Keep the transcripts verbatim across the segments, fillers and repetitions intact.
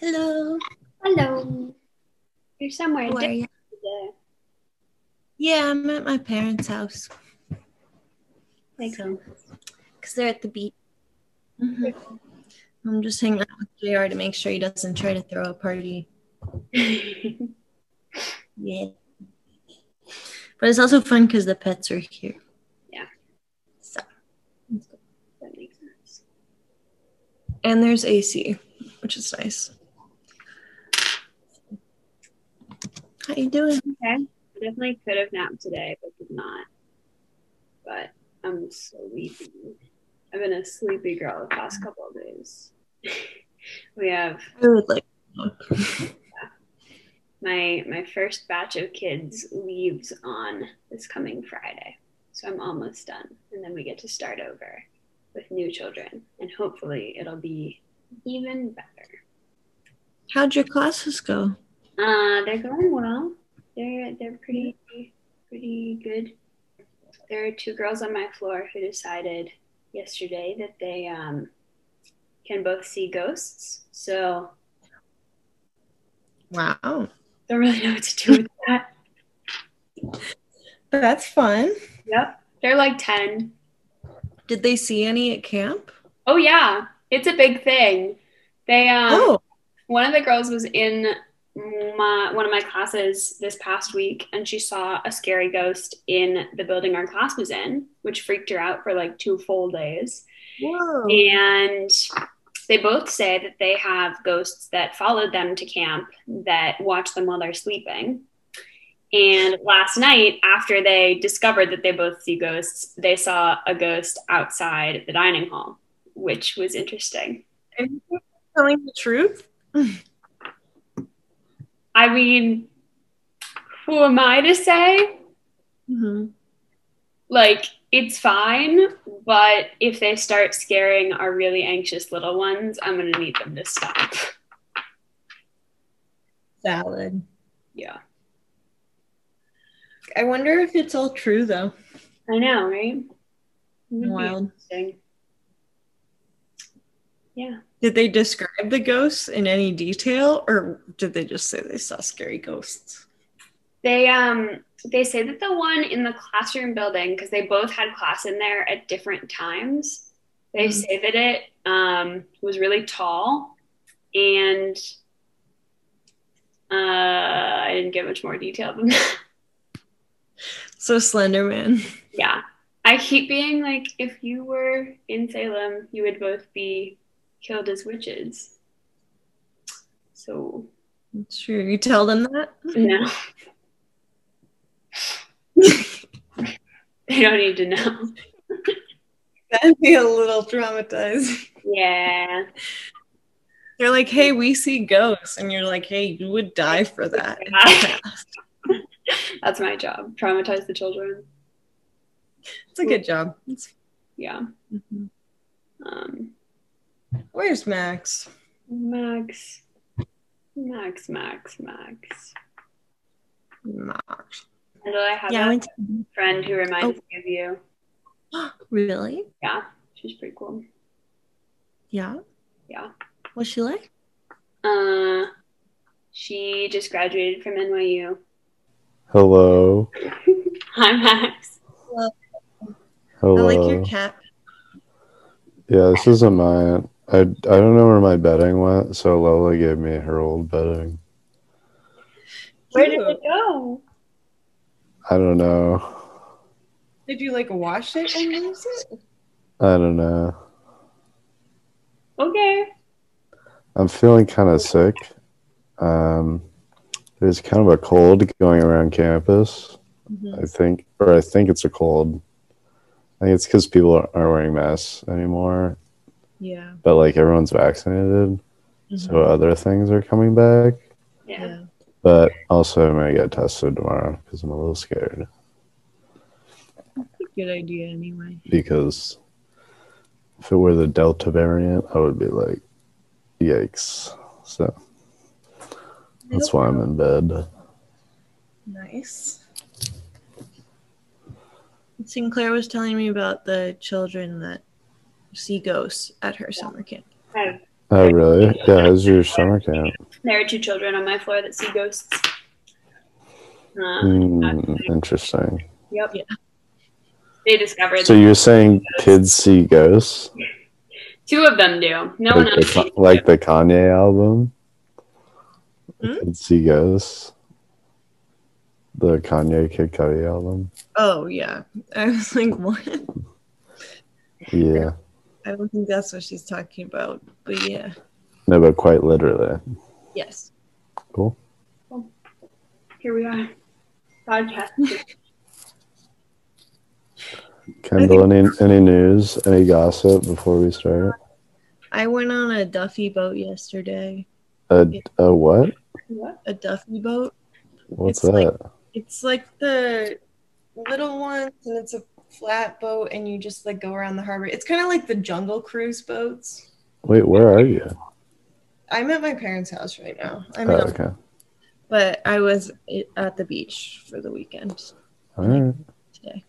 Hello. Hello. You're somewhere different today. Yeah, I'm at my parents' house. Like so. Because they're at the beach. Mm-hmm. I'm just hanging out with J R to make sure he doesn't try to throw a party. Yeah. But it's also fun because the pets are here. Yeah. So. That makes sense. And there's A C, which is nice. How you doing? Okay. I definitely could have napped today, but did not. But I'm sleepy. I've been a sleepy girl the past couple of days. We have I would like yeah. my my first batch of kids leaves on this coming Friday. So I'm almost done. And then we get to start over with new children. And hopefully it'll be even better. How'd your classes go? Uh they're going well. They're they're pretty pretty good. There are two girls on my floor who decided yesterday that they um, can both see ghosts. So, wow. Don't really know what to do with that. That's fun. Yep. They're like ten. Did they see any at camp? Oh, yeah. It's a big thing. They, um, oh. One of the girls was in my, one of my classes this past week, and she saw a scary ghost in the building our class was in, which freaked her out for like two full days. Whoa. And they both say that they have ghosts that followed them to camp that watch them while they're sleeping. And last night, after they discovered that they both see ghosts, they saw a ghost outside the dining hall, which was interesting. Are you telling the truth? I mean, who am I to say? Mm-hmm. Like, it's fine, but if they start scaring our really anxious little ones, I'm going to need them to stop. Valid. Yeah. I wonder if it's all true, though. I know, right? Wild. Yeah. Did they describe the ghosts in any detail, or did they just say they saw scary ghosts? They um they say that the one in the classroom building, because they both had class in there at different times, they mm-hmm. say that it um was really tall, and uh, I didn't get much more detail than that. So Slenderman. Yeah. I keep being like, if you were in Salem, you would both be killed as witches. So sure, you tell them that? No. They don't need to know. That'd be a little traumatizing. Yeah. They're like, hey, we see ghosts. And you're like, hey, you would die for that. Yeah. That's my job. Traumatize the children. It's a good job. It's- yeah. Mm-hmm. Um Where's Max? Max. Max, Max, Max. Max. Although I have yeah, a I friend who reminds oh. me of you. Really? Yeah. She's pretty cool. Yeah? Yeah. What's she like? Uh, she just graduated from N Y U. Hello. Hi, Max. Hello. Hello. I like your cat. Yeah, this isn't my... I, I don't know where my bedding went, so Lola gave me her old bedding. Where did it go? I don't know. Did you, like, wash it and lose it? I don't know. Okay. I'm feeling kind of sick. Um, there's kind of a cold going around campus, mm-hmm. I think. Or I think it's a cold. I think it's because people aren't wearing masks anymore. Yeah. But, like, everyone's vaccinated, mm-hmm. so other things are coming back. Yeah. But also, I might get tested tomorrow because I'm a little scared. That's a good idea, anyway. Because if it were the Delta variant, I would be like, yikes. So that's why I'm in bed. Nice. Sinclair was telling me about the children that see ghosts at her yeah. summer camp. I have Oh, really? Yeah, how's your summer camp? There are two children on my floor that see ghosts. Uh, mm, interesting. Yep. Yeah. They discovered. So you're saying kids see ghosts? Two of them do. No one else. Like the Kanye album? Hmm? Kids see ghosts? The Kanye Kid Cudi album? Oh, yeah. I was like, what? Yeah. I don't think that's what she's talking about, but yeah. No, but quite literally. Yes. Cool. Well, here we are. Podcast. Kendall, any any news, any gossip before we start? I went on a Duffy boat yesterday. A, a what? What? A Duffy boat. What's it's that? Like, it's like the little ones, and it's a flat boat, and you just like go around the harbor. It's kind of like the Jungle Cruise boats. Wait, where are you? I'm at my parents' house right now. I'm oh, in okay. Home, but I was at the beach for the weekend. All right. Today.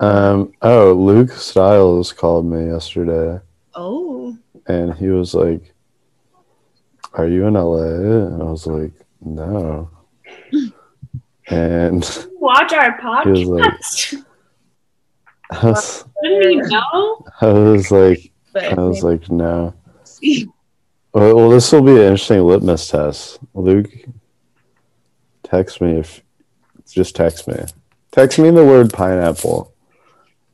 Um, oh, Luke Stiles called me yesterday. Oh. And he was like, are you in L A? And I was like, no. And watch our podcast. He was like, I was, didn't he know? I was like, I was like, no. Well, well, this will be an interesting litmus test. Luke, text me if, just text me. Text me the word pineapple.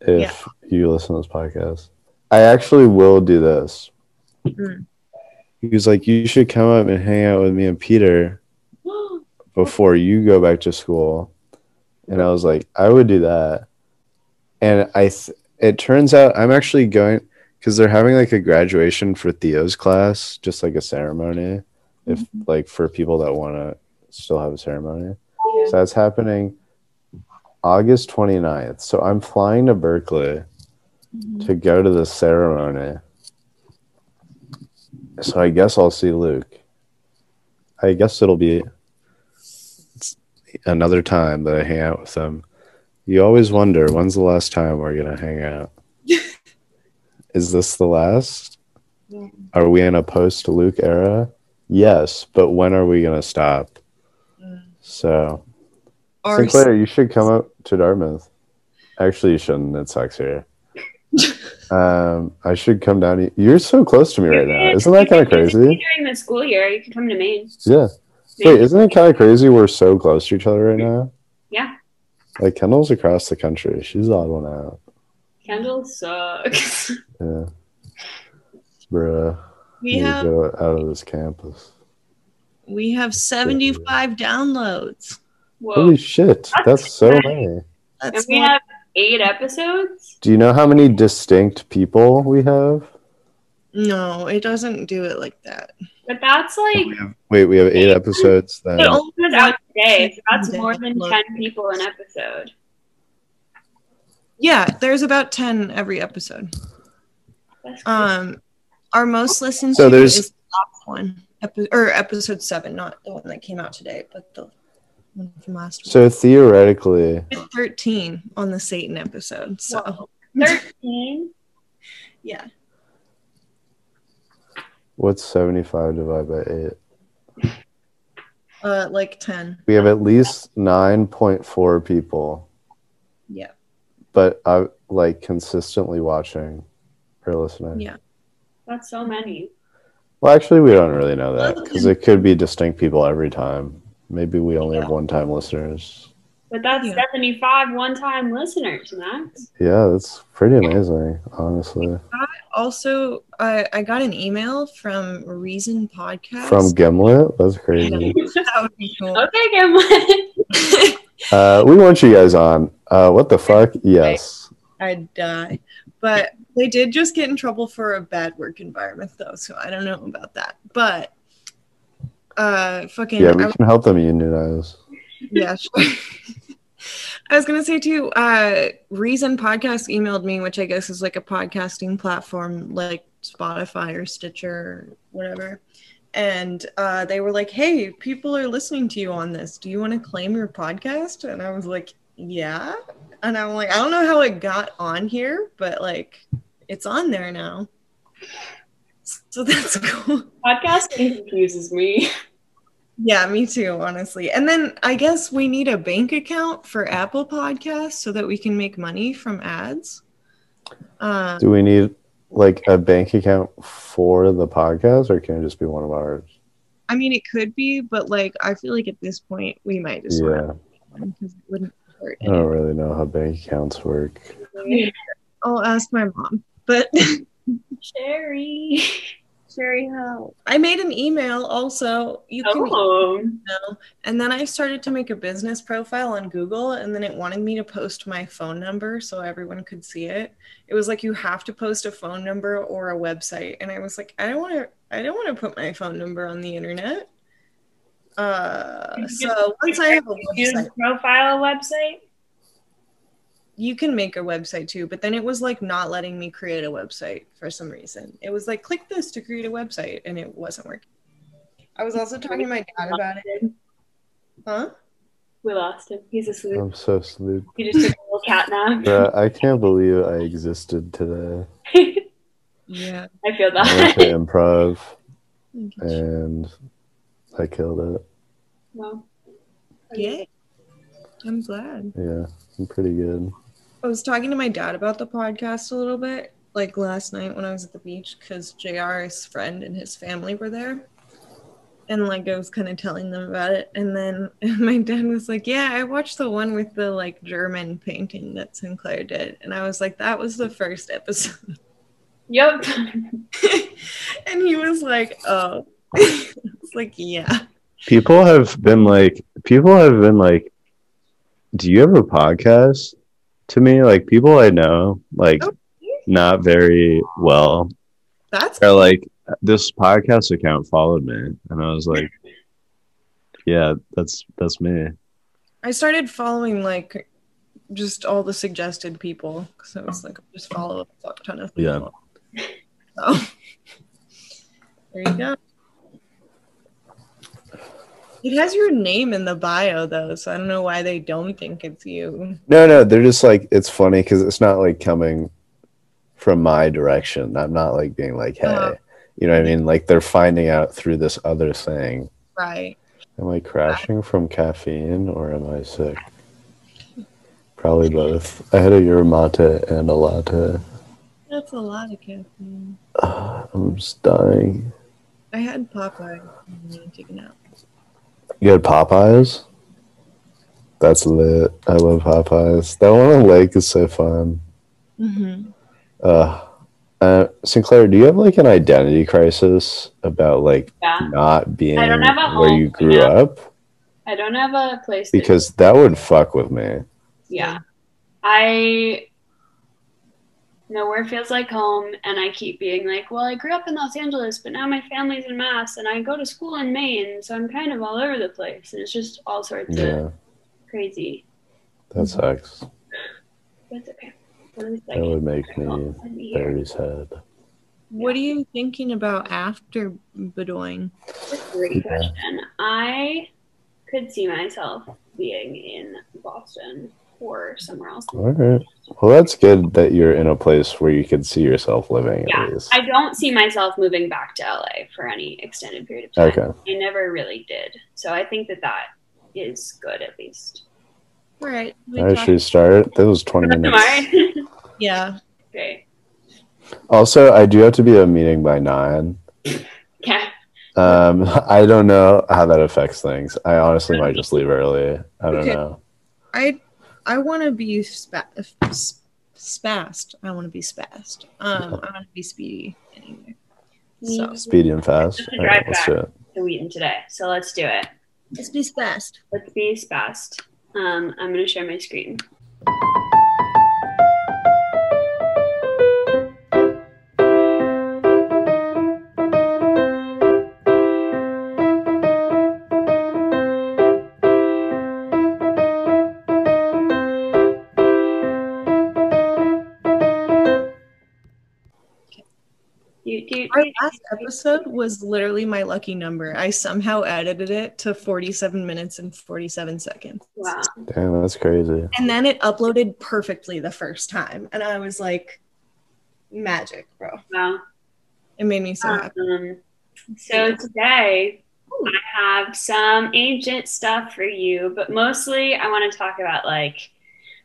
If yeah. you listen to this podcast, I actually will do this. Mm-hmm. He was like, you should come up and hang out with me and Peter before you go back to school. And I was like, I would do that. And I, th- it turns out I'm actually going because they're having like a graduation for Theo's class, just like a ceremony, mm-hmm. if like for people that want to still have a ceremony. Yeah. So that's happening August twenty-ninth. So I'm flying to Berkeley mm-hmm. to go to the ceremony. So I guess I'll see Luke. I guess it'll be another time that I hang out with him. You always wonder, when's the last time we're going to hang out? Is this the last? Yeah. Are we in a post-Luke era? Yes, but when are we going to stop? Yeah. So... Our Sinclair, you should come up to Dartmouth. Actually, you shouldn't. It sucks here. um, I should come down. You're so close to me right now. Isn't that kind of crazy? During the school year, you can come to Maine. Yeah. Maine. Wait, isn't it kind of crazy? We're so close to each other right now. Yeah. Like Kendall's across the country. She's the odd one out. Kendall sucks. Yeah. Bruh. We have to go out of this campus. We have seventy-five yeah. downloads. Whoa. Holy shit, that's, that's so many. That's and we have eight episodes? Do you know how many distinct people we have? No, it doesn't do it like that. But that's like... We have, wait, we have eight episodes? Then. It only was out today, so that's more than ten people an episode. Yeah, there's about ten every episode. Um, Our most listened so to there's... is the last one. Epi- or episode seven, not the one that came out today, but the... From last week. So theoretically, it's thirteen on the Satan episode. So thirteen, yeah. What's seventy-five divided by eight? Uh, like ten. We have at least nine point four people. Yeah. But I like consistently watching or listening. Yeah, that's so many. Well, actually, we don't really know that because it could be distinct people every time. Maybe we only yeah. have one-time listeners. But that's yeah. seventy-five one-time listeners, Max. Yeah, that's pretty amazing, honestly. I also, I, I got an email from Reason Podcast. From Gimlet? That's crazy. That would be cool. Okay, Gimlet. uh, we want you guys on. Uh, what the fuck? Yes. I'd die. But they did just get in trouble for a bad work environment, though, so I don't know about that. But... Uh, fucking. Yeah, we I, can help them unionize. Yeah, sure. I was gonna say too. Uh, Reason Podcast emailed me, which I guess is like a podcasting platform, like Spotify or Stitcher, or whatever. And uh, they were like, "Hey, people are listening to you on this. Do you want to claim your podcast?" And I was like, "Yeah." And I'm like, "I don't know how it got on here, but like, it's on there now." So that's cool. Podcasting confuses me. Yeah, me too, honestly. And then I guess we need a bank account for Apple Podcasts so that we can make money from ads. Um, Do we need like a bank account for the podcast, or can it just be one of ours? I mean, it could be, but like I feel like at this point we might just yeah. because it wouldn't hurt anything. I don't really know how bank accounts work. I'll ask my mom, but Sherry. Sherry, how? I made an email also. You can oh. email. And then I started to make a business profile on Google, and then it wanted me to post my phone number so everyone could see it. It was like, you have to post a phone number or a website. And I was like, I don't want to, I don't want to put my phone number on the internet. Uh, so once I have a website. Profile website? You can make a website too, but then it was like not letting me create a website for some reason. It was like, click this to create a website, and it wasn't working. I was also talking to my dad about it. Huh? We lost him. He's asleep. I'm so asleep. He just took a little cat nap. Bruh, I can't believe I existed today. Yeah. I feel that. I went to improv, and I killed it. Wow. Yay. I'm glad. Yeah, I'm pretty good. I was talking to my dad about the podcast a little bit, like last night when I was at the beach, because J R's friend and his family were there. And like I was kind of telling them about it. And then my dad was like, yeah, I watched the one with the like German painting that Sinclair did. And I was like, that was the first episode. Yep. And he was like, oh. I was like, yeah. People have been like, people have been like, do you have a podcast? To me, like, people I know, like, okay. not very well. That's are like, this podcast account followed me. And I was like, yeah, that's that's me. I started following, like, just all the suggested people. Because I was like, just follow a ton of people. Yeah. So, there you go. It has your name in the bio, though, so I don't know why they don't think it's you. No, no, they're just like, it's funny because it's not like coming from my direction. I'm not like being like, hey, uh, you know what I mean? Like they're finding out through this other thing. Right. Am I crashing from caffeine or am I sick? Probably both. I had a yerba mate and a latte. That's a lot of caffeine. Uh, I'm just dying. I had Popeyes and taken out. You had Popeyes? That's lit. I love Popeyes. That one on Lake is so fun. Mm-hmm. Uh, uh, Sinclair, do you have like an identity crisis about like yeah. not being where you grew enough. up? I don't have a place. Because that would fuck with me. Yeah. I... Nowhere feels like home, and I keep being like, well, I grew up in Los Angeles, but now my family's in Mass, and I go to school in Maine, so I'm kind of all over the place, and it's just all sorts yeah. of crazy. That sucks. That's okay. That like, would make me very sad. What yeah. are you thinking about after Bedoing? That's a great yeah. question. I could see myself being in Boston or somewhere else. All right. Well, that's good that you're in a place where you can see yourself living. Yeah, at least. I don't see myself moving back to L A for any extended period of time. Okay. I never really did. So I think that that is good at least. All right. All right, should we start? That was twenty minutes. Yeah. Okay. Also, I do have to be at a meeting by nine. Yeah. Um, I don't know how that affects things. I honestly might just leave early. I don't okay. know. I... I want to be spa- spast. I want to be spast. Um, I want to be speedy anyway. So. Speedy and fast. All right, let's do it. To Wheaton today, so let's do it. Let's be spast. Let's be spast. Um, I'm going to share my screen. Our last episode was literally my lucky number. I somehow edited it to forty-seven minutes and forty-seven seconds. Wow. Damn, that's crazy. And then it uploaded perfectly the first time. And I was like, magic, bro. Wow. It made me so happy. Um, so today I have some ancient stuff for you, but mostly I want to talk about like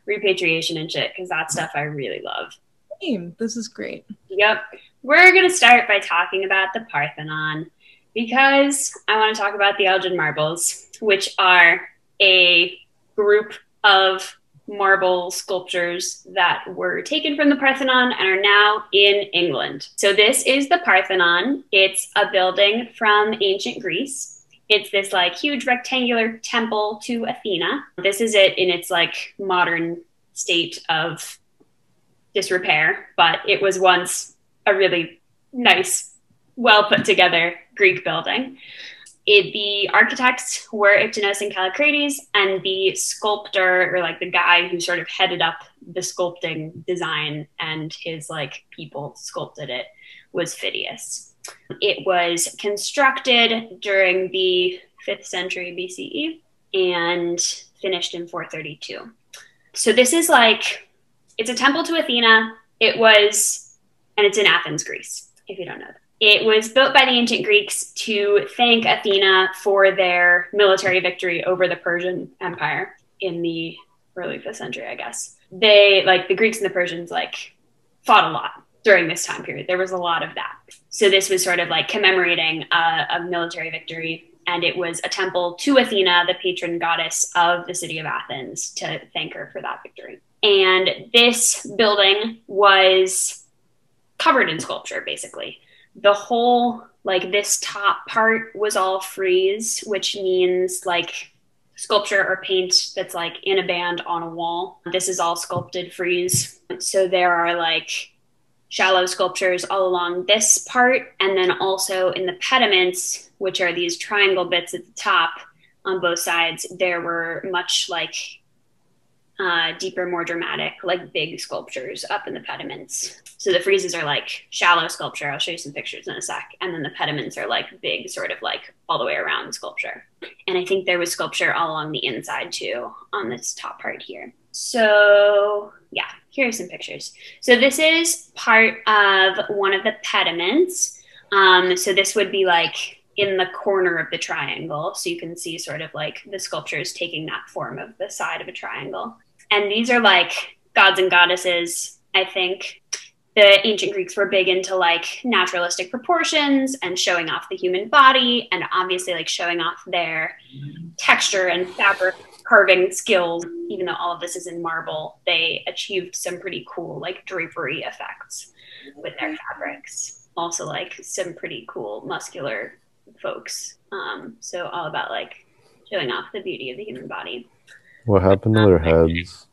repatriation and shit because that stuff I really love. Same. This is great. Yep. We're going to start by talking about the Parthenon because I want to talk about the Elgin Marbles, which are a group of marble sculptures that were taken from the Parthenon and are now in England. So this is the Parthenon. It's a building from ancient Greece. It's this like huge rectangular temple to Athena. This is it in its like modern state of disrepair, but it was once a really nice, well put together Greek building. It, the architects were Iptinos and Callicrates, and the sculptor, or like the guy who sort of headed up the sculpting design and his like people sculpted it, was Phidias. It was constructed during the fifth century B C E and finished in four thirty-two. So this is like, it's a temple to Athena. It was, and it's in Athens, Greece, if you don't know that. It was built by the ancient Greeks to thank Athena for their military victory over the Persian Empire in the early fifth century, I guess. They, like the Greeks and the Persians, like fought a lot during this time period. There was a lot of that. So this was sort of like commemorating a, a military victory. And it was a temple to Athena, the patron goddess of the city of Athens, to thank her for that victory. And this building was covered in sculpture, basically. The whole, like this top part was all frieze, which means like sculpture or paint that's like in a band on a wall. This is all sculpted frieze. So there are like shallow sculptures all along this part. And then also in the pediments, which are these triangle bits at the top on both sides, there were much like uh, deeper, more dramatic, like big sculptures up in the pediments. So the friezes are like shallow sculpture. I'll show you some pictures in a sec. And then the pediments are like big sort of like all the way around sculpture. And I think there was sculpture all along the inside too on this top part here. So yeah, here are some pictures. So this is part of one of the pediments. Um, so this would be like in the corner of the triangle. So you can see sort of like the sculpture is taking that form of the side of a triangle. And these are like gods and goddesses, I think. The ancient Greeks were big into like naturalistic proportions and showing off the human body and obviously like showing off their texture and fabric carving skills. Even though all of this is in marble, they achieved some pretty cool like drapery effects with their fabrics. Also like some pretty cool muscular folks. Um, so all about like showing off the beauty of the human body. What happened to their heads?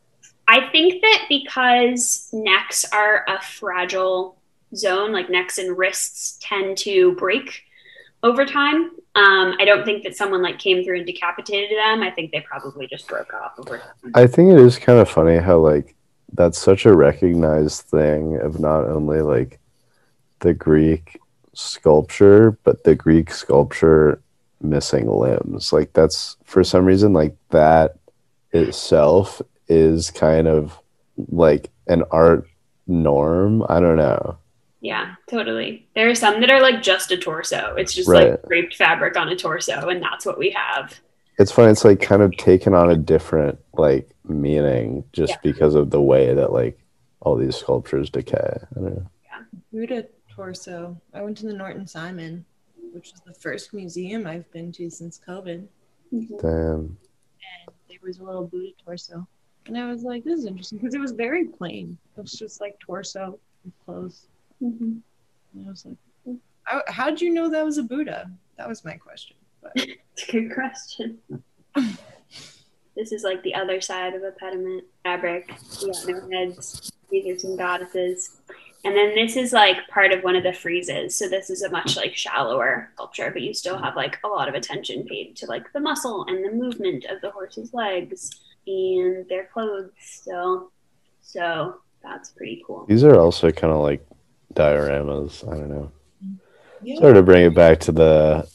I think that because necks are a fragile zone, like necks and wrists tend to break over time. Um, I don't think that someone like came through and decapitated them. I think they probably just broke off over time. I think it is kind of funny how like that's such a recognized thing of not only like the Greek sculpture, but the Greek sculpture missing limbs. Like that's for some reason like that itself is kind of like an art norm. I don't know. Yeah, totally. There are some that are like just a torso. It's just right. Like draped fabric on a torso, and that's what we have. It's funny. It's like kind of taken on a different like meaning just yeah. because of the way that like all these sculptures decay. I don't know. Yeah, Buddha torso. I went to the Norton Simon, which is the first museum I've been to since COVID. Mm-hmm. Damn. And there was a little Buddha torso. And I was like, this is interesting because it was very plain. It was just like torso and clothes. Mm-hmm. And I was like, how, how'd you know that was a Buddha? That was my question. But. It's a good question. This is like the other side of a pediment fabric. Yeah, no heads. These are some goddesses. And then this is like part of one of the friezes. So this is a much like shallower sculpture, but you still have like a lot of attention paid to like the muscle and the movement of the horse's legs. And their clothes still, so that's pretty cool. These are also kind of like dioramas. I don't know. Yeah. Sort of bring it back to the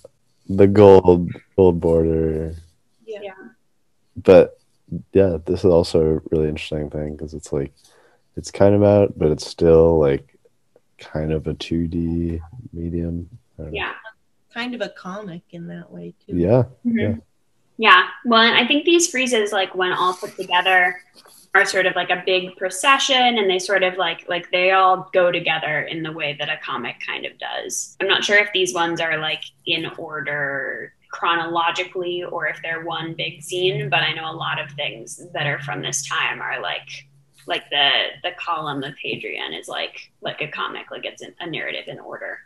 the gold gold border. Yeah. yeah. But yeah, this is also a really interesting thing because it's like it's kind of out, but it's still like kind of a two D medium. Yeah, kind of a comic in that way too. Yeah, mm-hmm. yeah, yeah. Well, and I think these friezes, like when all put together, are sort of like a big procession, and they sort of like like they all go together in the way that a comic kind of does. I'm not sure if these ones are like in order chronologically or if they're one big scene, but I know a lot of things that are from this time are like like the the column of Hadrian is like like a comic, like it's a narrative in order,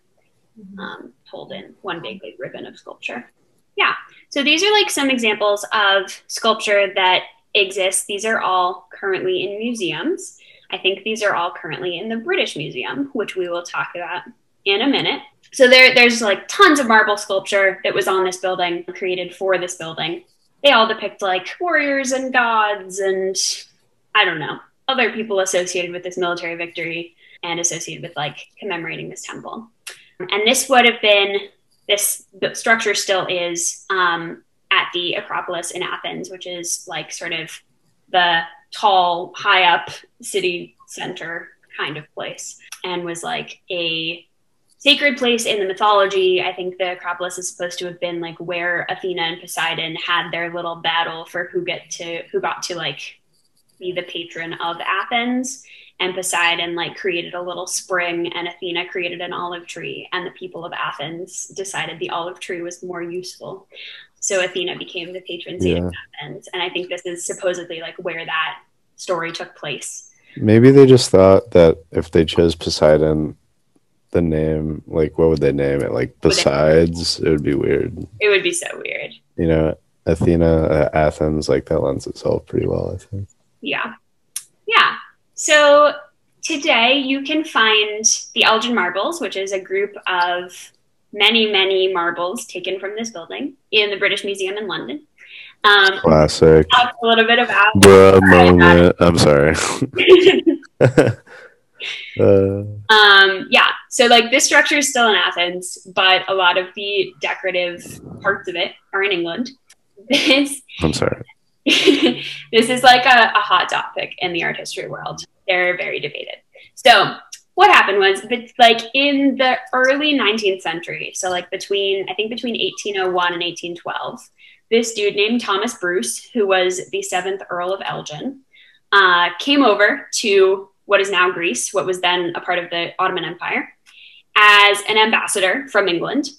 um, told in one big, big ribbon of sculpture. Yeah. So these are like some examples of sculpture that exists. These are all currently in museums. I think these are all currently in the British Museum, which we will talk about in a minute. So there, there's like tons of marble sculpture that was on this building, created for this building. They all depict like warriors and gods and, I don't know, other people associated with this military victory and associated with like commemorating this temple. And this would have been, this structure still is um, at the Acropolis in Athens, which is like sort of the tall, high up city center kind of place, and was like a sacred place in the mythology. I think the Acropolis is supposed to have been like where Athena and Poseidon had their little battle for who get to who got to like be the patron of Athens. And Poseidon like created a little spring, and Athena created an olive tree, and the people of Athens decided the olive tree was more useful. So Athena became the patron saint yeah. of Athens. And I think this is supposedly like where that story took place. Maybe they just thought that if they chose Poseidon, the name, like what would they name it? Like besides, it would be weird. It would be so weird. You know, Athena, uh, Athens, like that lends itself pretty well, I think. Yeah. Yeah. So today you can find the Elgin Marbles, which is a group of many, many marbles taken from this building in the British Museum in London. Um, Classic. Talk a little bit about. Bruh moment. I'm sorry. Uh, um yeah so like this structure is still in Athens, but a lot of the decorative parts of it are in England. This I'm sorry this is like a, a hot topic in the art history world. They're very debated. So what happened was, like in the early nineteenth century, so like between I think between eighteen oh one and eighteen twelve, this dude named Thomas Bruce, who was the seventh Earl of Elgin, uh came over to what is now Greece, what was then a part of the Ottoman Empire, as an ambassador from England.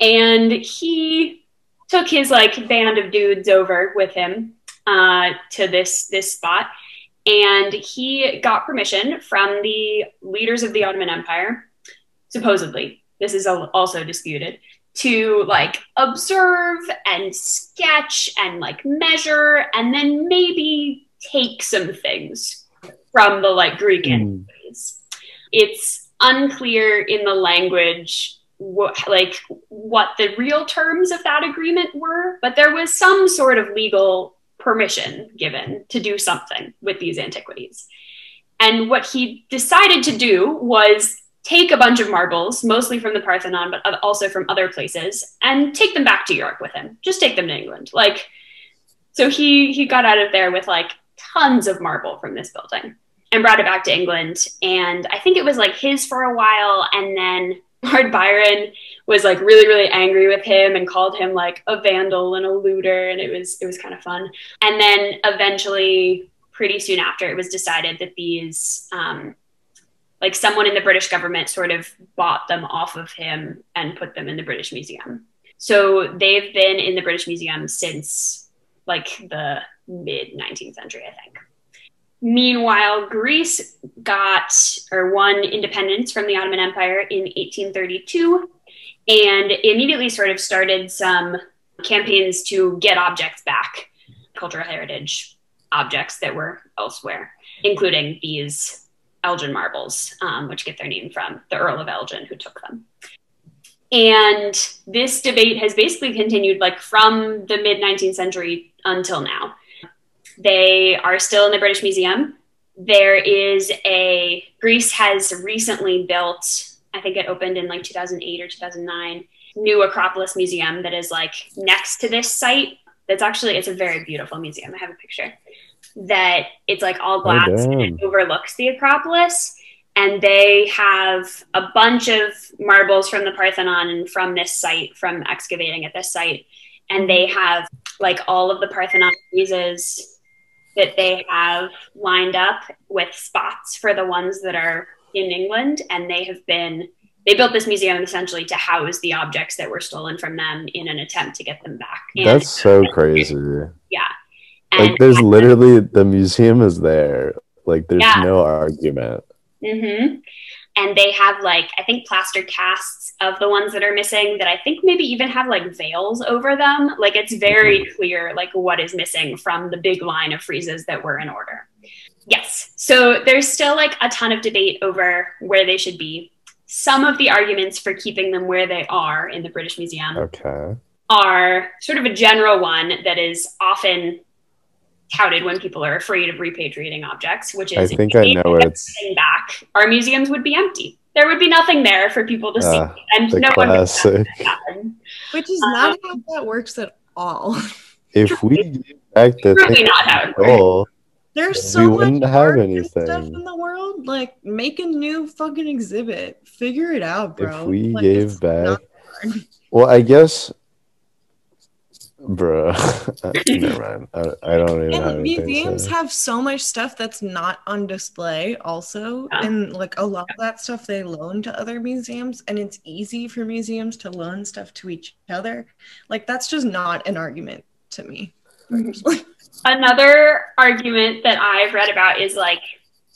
And he took his like band of dudes over with him uh, to this, this spot. And he got permission from the leaders of the Ottoman Empire, supposedly, this is also disputed, to like observe and sketch and like measure and then maybe take some things from the like Greek antiquities. Mm. It's unclear in the language wh- like what the real terms of that agreement were, but there was some sort of legal permission given to do something with these antiquities. And what he decided to do was take a bunch of marbles, mostly from the Parthenon, but also from other places, and take them back to Europe with him. Just take them to England. Like, so he, he got out of there with like tons of marble from this building and brought it back to England. And I think it was like his for a while. And then Lord Byron was like really, really angry with him and called him like a vandal and a looter. And it was, it was kind of fun. And then eventually pretty soon after, it was decided that these, um, like someone in the British government sort of bought them off of him and put them in the British Museum. So they've been in the British Museum since like the mid-nineteenth century, I think. Meanwhile, Greece got or won independence from the Ottoman Empire in eighteen thirty-two and immediately sort of started some campaigns to get objects back, cultural heritage objects that were elsewhere, including these Elgin marbles, um, which get their name from the Earl of Elgin who took them. And this debate has basically continued like from the mid-nineteenth century until now. They are still in the British Museum. There is a, Greece has recently built, I think it opened in like two thousand eight or two thousand nine, new Acropolis Museum that is like next to this site. That's actually, it's a very beautiful museum. I have a picture that it's like all glass oh, and it overlooks the Acropolis. and they have a bunch of marbles from the Parthenon and from this site, from excavating at this site. And they have like all of the Parthenon friezes that they have lined up with spots for the ones that are in England. And they have been, they built this museum essentially to house the objects that were stolen from them in an attempt to get them back. And that's so crazy. Yeah. And like there's literally, the museum is there. Like there's yeah. no argument. Mm-hmm. And they have like, I think plaster casts of the ones that are missing that I think maybe even have like veils over them. Like it's very clear like what is missing from the big line of friezes that were in order. Yes. So there's still like a ton of debate over where they should be. Some of the arguments for keeping them where they are in the British Museum okay. are sort of a general one that is often touted when people are afraid of repatriating objects, which is I think I know where it's back, our museums would be empty. There would be nothing there for people to uh, see. And no classic. One would happen. Which is um, not how that works at all. If we get back the really not how it works. There's so we wouldn't much have anything. Stuff in the world. Like make a new fucking exhibit. Figure it out, bro. If we like, gave back well I guess bro, never mind. I, I don't even. And have museums to have so much stuff that's not on display, also, yeah. and like a lot of that stuff they loan to other museums, and it's easy for museums to loan stuff to each other. Like that's just not an argument to me. Another argument that I've read about is like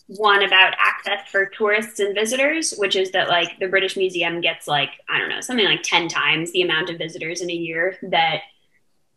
one about access for tourists and visitors, which is that like the British Museum gets like I don't know something like ten times the amount of visitors in a year that.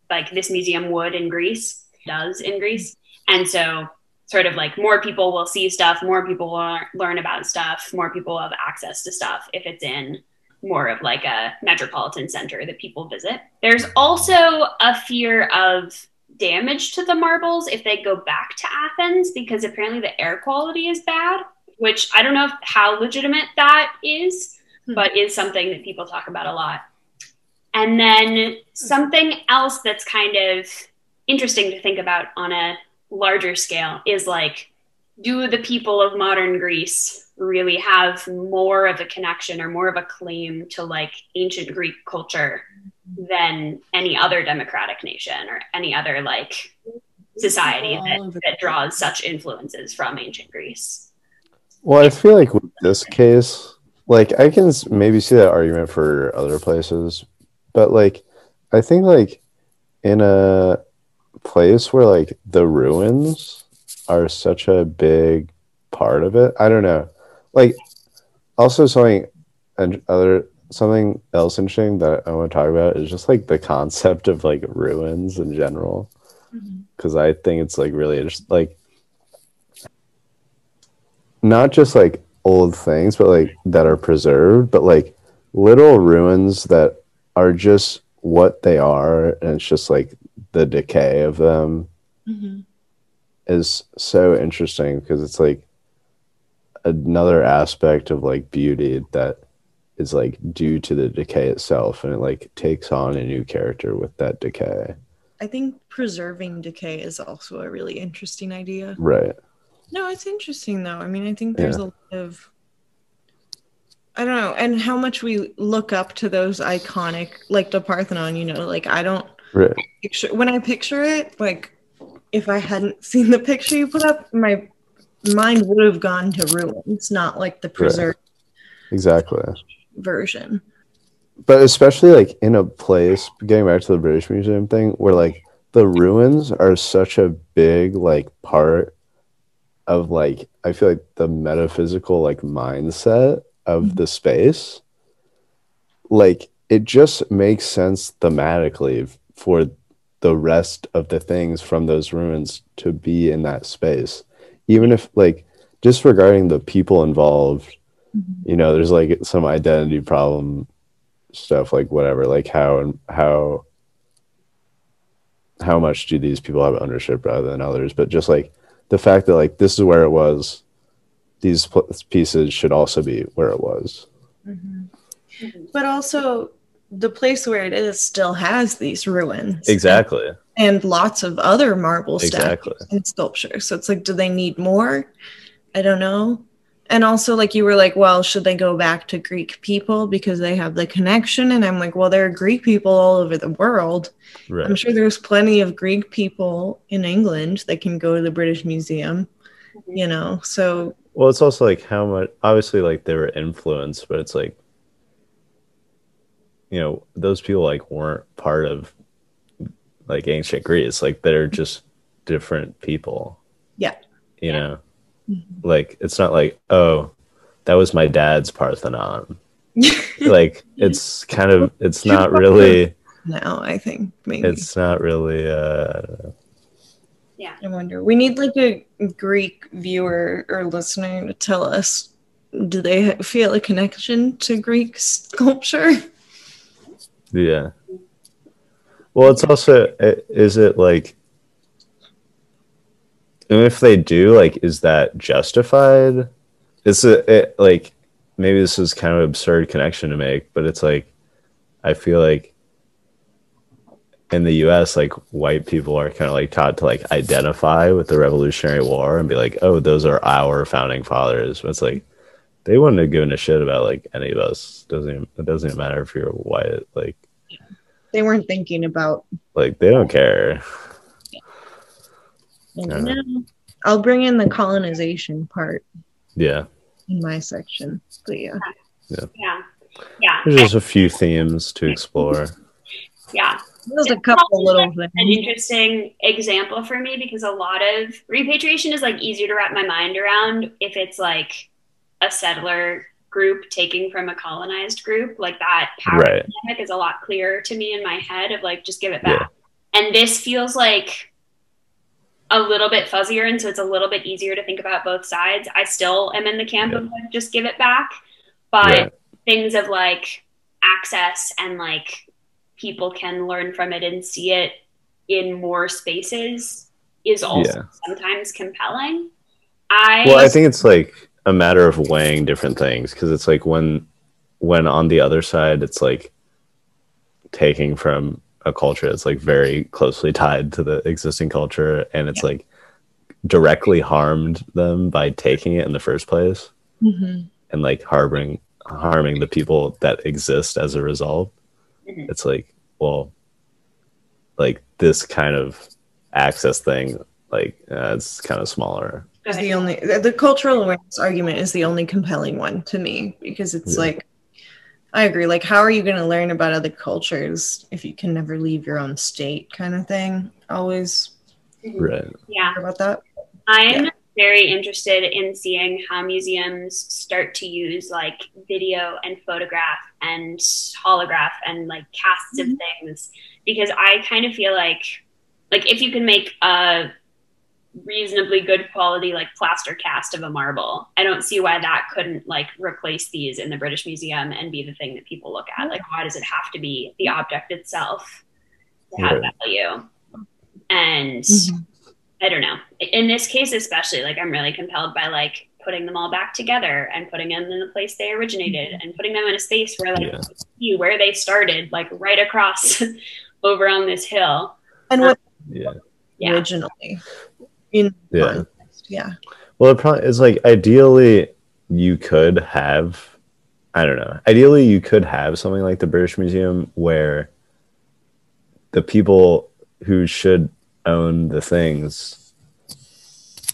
Like this museum would in Greece, does in Greece. And so sort of like more people will see stuff, more people will learn about stuff, more people will have access to stuff if it's in more of like a metropolitan center that people visit. There's also a fear of damage to the marbles if they go back to Athens because apparently the air quality is bad, which I don't know if, how legitimate that is, but is something that people talk about a lot. And then something else that's kind of interesting to think about on a larger scale is like, do the people of modern Greece really have more of a connection or more of a claim to like ancient Greek culture than any other democratic nation or any other like society that, that draws such influences from ancient Greece? Well, I feel like with this case, like I can maybe see that argument for other places. But, like, I think, like, in a place where, like, the ruins are such a big part of it, I don't know. Like, also something and other something else interesting that I want to talk about is just, like, the concept of, like, ruins in general. Because mm-hmm. I think it's, like, really interesting. Like, not just, like, old things, but, like, that are preserved, but, like, little ruins that are just what they are, and it's just like the decay of them mm-hmm. is so interesting because it's like another aspect of like beauty that is like due to the decay itself, and it like takes on a new character with that decay. I think preserving decay is also a really interesting idea. Right. No, it's interesting though. I mean, I think there's yeah. a lot of I don't know, and how much we look up to those iconic, like the Parthenon, you know, like I don't, right. picture, when I picture it, like if I hadn't seen the picture you put up, my mind would have gone to ruins, not like the preserved right. exactly. version. But especially like in a place, getting back to the British Museum thing, where like the ruins are such a big like part of like, I feel like the metaphysical like mindset of the space, like it just makes sense thematically for the rest of the things from those ruins to be in that space, even if like disregarding the people involved, mm-hmm. you know, there's like some identity problem stuff, like whatever, like how and how how much do these people have ownership rather than others, but just like the fact that like this is where it was, these pieces should also be where it was. Mm-hmm. But also the place where it is still has these ruins. Exactly. And, and lots of other marble statues exactly. and sculptures. So it's like, do they need more? I don't know. And also, like, you were like, well, should they go back to Greek people because they have the connection? And I'm like, well, there are Greek people all over the world. Right. I'm sure there's plenty of Greek people in England that can go to the British Museum, you know, so. Well, it's also like how much, obviously, like they were influenced, but it's like, you know, those people like weren't part of like ancient Greece, like they're just different people. Yeah. You yeah. know? Like, it's not like, oh, that was my dad's Parthenon. Like, it's kind of, it's not really. No, I think maybe. It's not really. Uh, yeah. I wonder. We need like a Greek viewer or listener to tell us, do they feel a connection to Greek sculpture? Yeah. Well, it's also, is it like, and if they do, like, is that justified? It's a, it, like, maybe this is kind of an absurd connection to make, but it's like, I feel like in the U S, like, white people are kind of like taught to like identify with the Revolutionary War and be like, oh, those are our founding fathers. But it's like, they wouldn't have given a shit about like any of us. Doesn't even, it doesn't even matter if you're white. Like, they weren't thinking about, like, they don't care. And, you know, I'll bring in the colonization part. Yeah. In my section. But yeah. Yeah. Yeah. yeah. There's just a few themes to explore. Yeah. There's a couple little things. An interesting example for me, because a lot of repatriation is like easier to wrap my mind around if it's like a settler group taking from a colonized group. Like that power right. dynamic is a lot clearer to me in my head of like, just give it back. Yeah. And this feels like a little bit fuzzier, and so it's a little bit easier to think about both sides. I still am in the camp yeah. of like, just give it back, but yeah. things of like access and like people can learn from it and see it in more spaces is also yeah. sometimes compelling. I well, I think it's like a matter of weighing different things, because it's like when when on the other side it's like taking from a culture that's like very closely tied to the existing culture, and it's yeah. like directly harmed them by taking it in the first place, mm-hmm. and like harboring harming the people that exist as a result. Mm-hmm. It's like, well, like this kind of access thing, like uh, it's kind of smaller. It's the only the cultural awareness argument is the only compelling one to me, because it's yeah. like, I agree. Like, how are you going to learn about other cultures if you can never leave your own state, kind of thing? Always. Right. Yeah. About that. I'm yeah. very interested in seeing how museums start to use like video and photograph and holograph and like casts mm-hmm. of things, because I kind of feel like, like if you can make a reasonably good quality like plaster cast of a marble, I don't see why that couldn't like replace these in the British Museum and be the thing that people look at. Like, why does it have to be the object itself to have right. value? And mm-hmm. I don't know, in this case especially, like I'm really compelled by like putting them all back together and putting them in the place they originated and putting them in a space where like yeah. you see where they started, like right across over on this hill and what um, yeah. yeah. originally in yeah context. Yeah well, it probably is like, ideally you could have I don't know ideally you could have something like the British Museum where the people who should own the things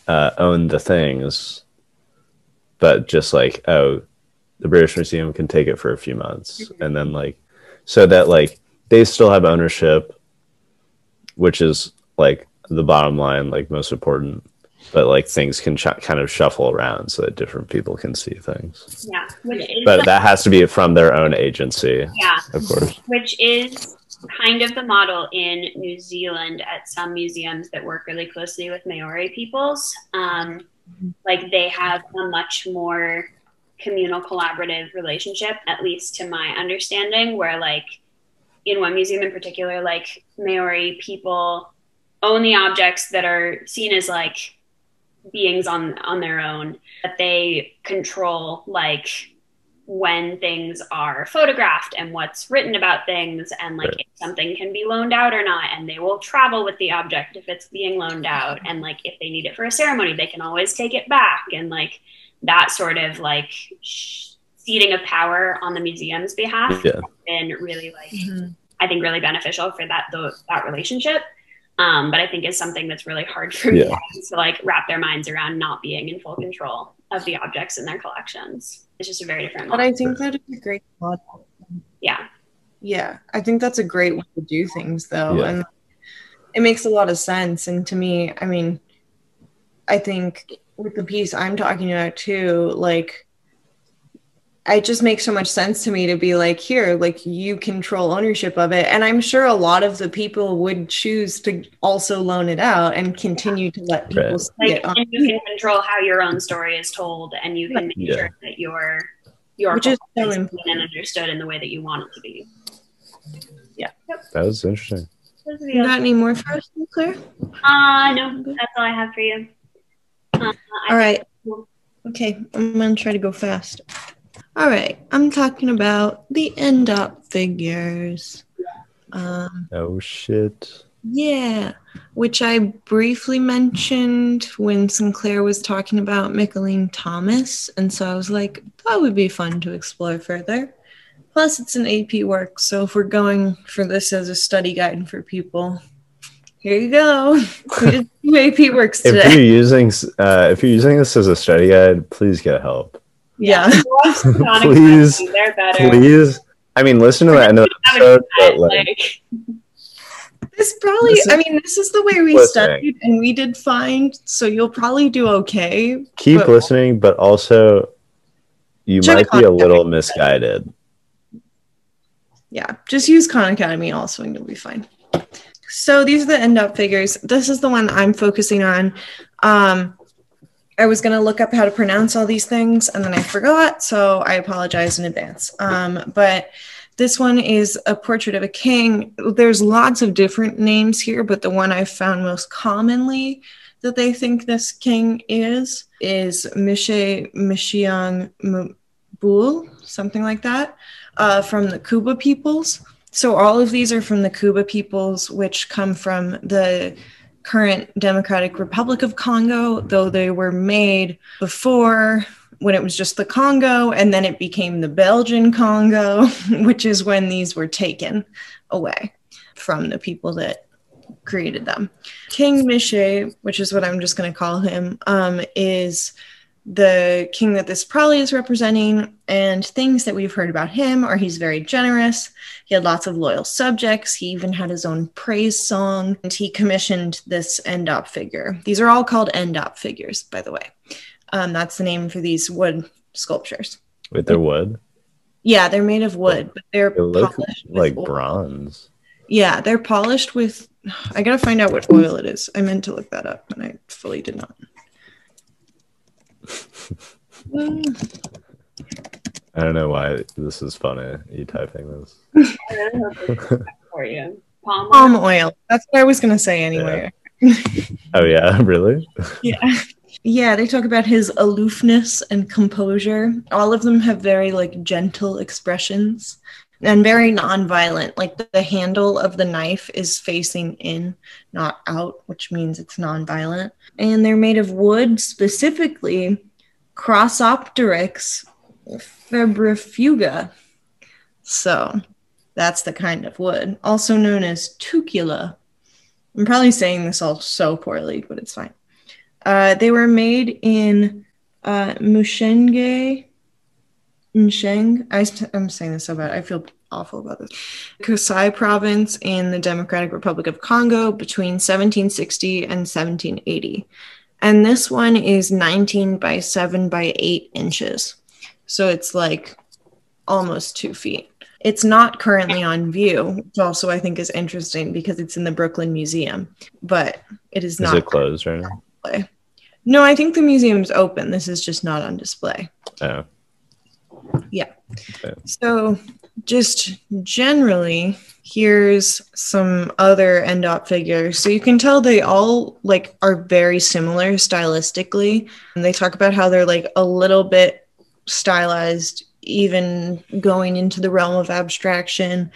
uh own the things, but just like, oh, the British Museum can take it for a few months mm-hmm. and then like, so that like they still have ownership, which is like the bottom line, like most important, but like things can sh- kind of shuffle around so that different people can see things. Yeah, but like, that has to be from their own agency. Yeah, of course. Which is kind of the model in New Zealand at some museums that work really closely with Maori peoples. Um, like they have a much more communal, collaborative relationship, at least to my understanding, where like in one museum in particular, like Maori people own the objects that are seen as like beings on, on their own, that they control like when things are photographed and what's written about things and like right. if something can be loaned out or not, and they will travel with the object if it's being loaned out, and like if they need it for a ceremony, they can always take it back, and like that sort of like ceding of power on the museum's behalf yeah. has been really like, mm-hmm. I think really beneficial for that, the, that relationship. Um, but I think is something that's really hard for yeah. museums to like wrap their minds around, not being in full control of the objects in their collections. It's just a very different model. But I think that is a great model. Yeah. Yeah. I think that's a great way to do things though. Yeah. And it makes a lot of sense. And to me, I mean, I think with the piece I'm talking about too, like, it just makes so much sense to me to be like, here, like you control ownership of it. And I'm sure a lot of the people would choose to also loan it out and continue to let people right. see like, it. On. And you can control how your own story is told, and you can make yeah. sure that your, your Which is so important and understood in the way that you want it to be. Yeah. Yep. That was interesting. That was you got any more for us, Sinclair? Uh, no, that's all I have for you. Uh, all right. Think- okay. I'm going to try to go fast. All right, I'm talking about the N D O P figures. Um, oh, shit. Yeah, which I briefly mentioned when Sinclair was talking about Micheline Thomas, and so I was like, that would be fun to explore further. Plus, it's an A P work, so if we're going for this as a study guide for people, here you go. We did two A P works today. If you're using, uh, if you're using this as a study guide, please get help. Yeah, yeah. please, please. I mean, listen to that end of the episode, but like, this probably, this is, I mean, this is the way we listening. studied, and we did find, so you'll probably do okay. Keep but listening, but also, you might be a little misguided. Yeah, just use Khan Academy also, and you'll be fine. So these are the end-up figures. This is the one I'm focusing on. Um, I was going to look up how to pronounce all these things, and then I forgot, so I apologize in advance. Um, but this one is a portrait of a king. There's lots of different names here, but the one I found most commonly that they think this king is, is Mishe Mishiang Mbul, something like that, uh, from the Kuba peoples. So all of these are from the Kuba peoples, which come from the current Democratic Republic of Congo, though they were made before when it was just the Congo, and then it became the Belgian Congo, which is when these were taken away from the people that created them. King Mishe, which is what I'm just going to call him, um, is the king that this probably is representing, and things that we've heard about him are he's very generous. He had lots of loyal subjects. He even had his own praise song, and he commissioned this N D O P figure. These are all called N D O P figures, by the way. Um, that's the name for these wood sculptures. Wait, they're wood? Yeah, they're made of wood, but they're they look polished like with bronze. Oil. Yeah, they're polished with. I gotta find out what oil it is. I meant to look that up, and I fully did not. I don't know why this is funny, you typing this. For you. Palm, Palm oil. oil. That's what I was going to say anyway. Yeah. Oh, yeah? Really? Yeah. Yeah, they talk about his aloofness and composure. All of them have very, like, gentle expressions and very nonviolent. Like, the handle of the knife is facing in, not out, which means it's nonviolent. And they're made of wood, specifically Crossopteryx febrifuga. So that's the kind of wood, also known as tucula. I'm probably saying this all so poorly, but it's fine. Uh, they were made in uh, Mushenge. Nsheng. I, I'm saying this so bad. I feel awful about this. Kasai province in the Democratic Republic of Congo between seventeen sixty and seventeen eighty. And this one is nineteen by seven by eight inches. So it's like almost two feet. It's not currently on view, which also I think is interesting because it's in the Brooklyn Museum, but it is, is not. Is it closed right now? Display. No, I think the museum's open. This is just not on display. Oh. Yeah. So just generally, here's some other N D O P figures. So you can tell they all like are very similar stylistically. And they talk about how they're like a little bit stylized, even going into the realm of abstraction.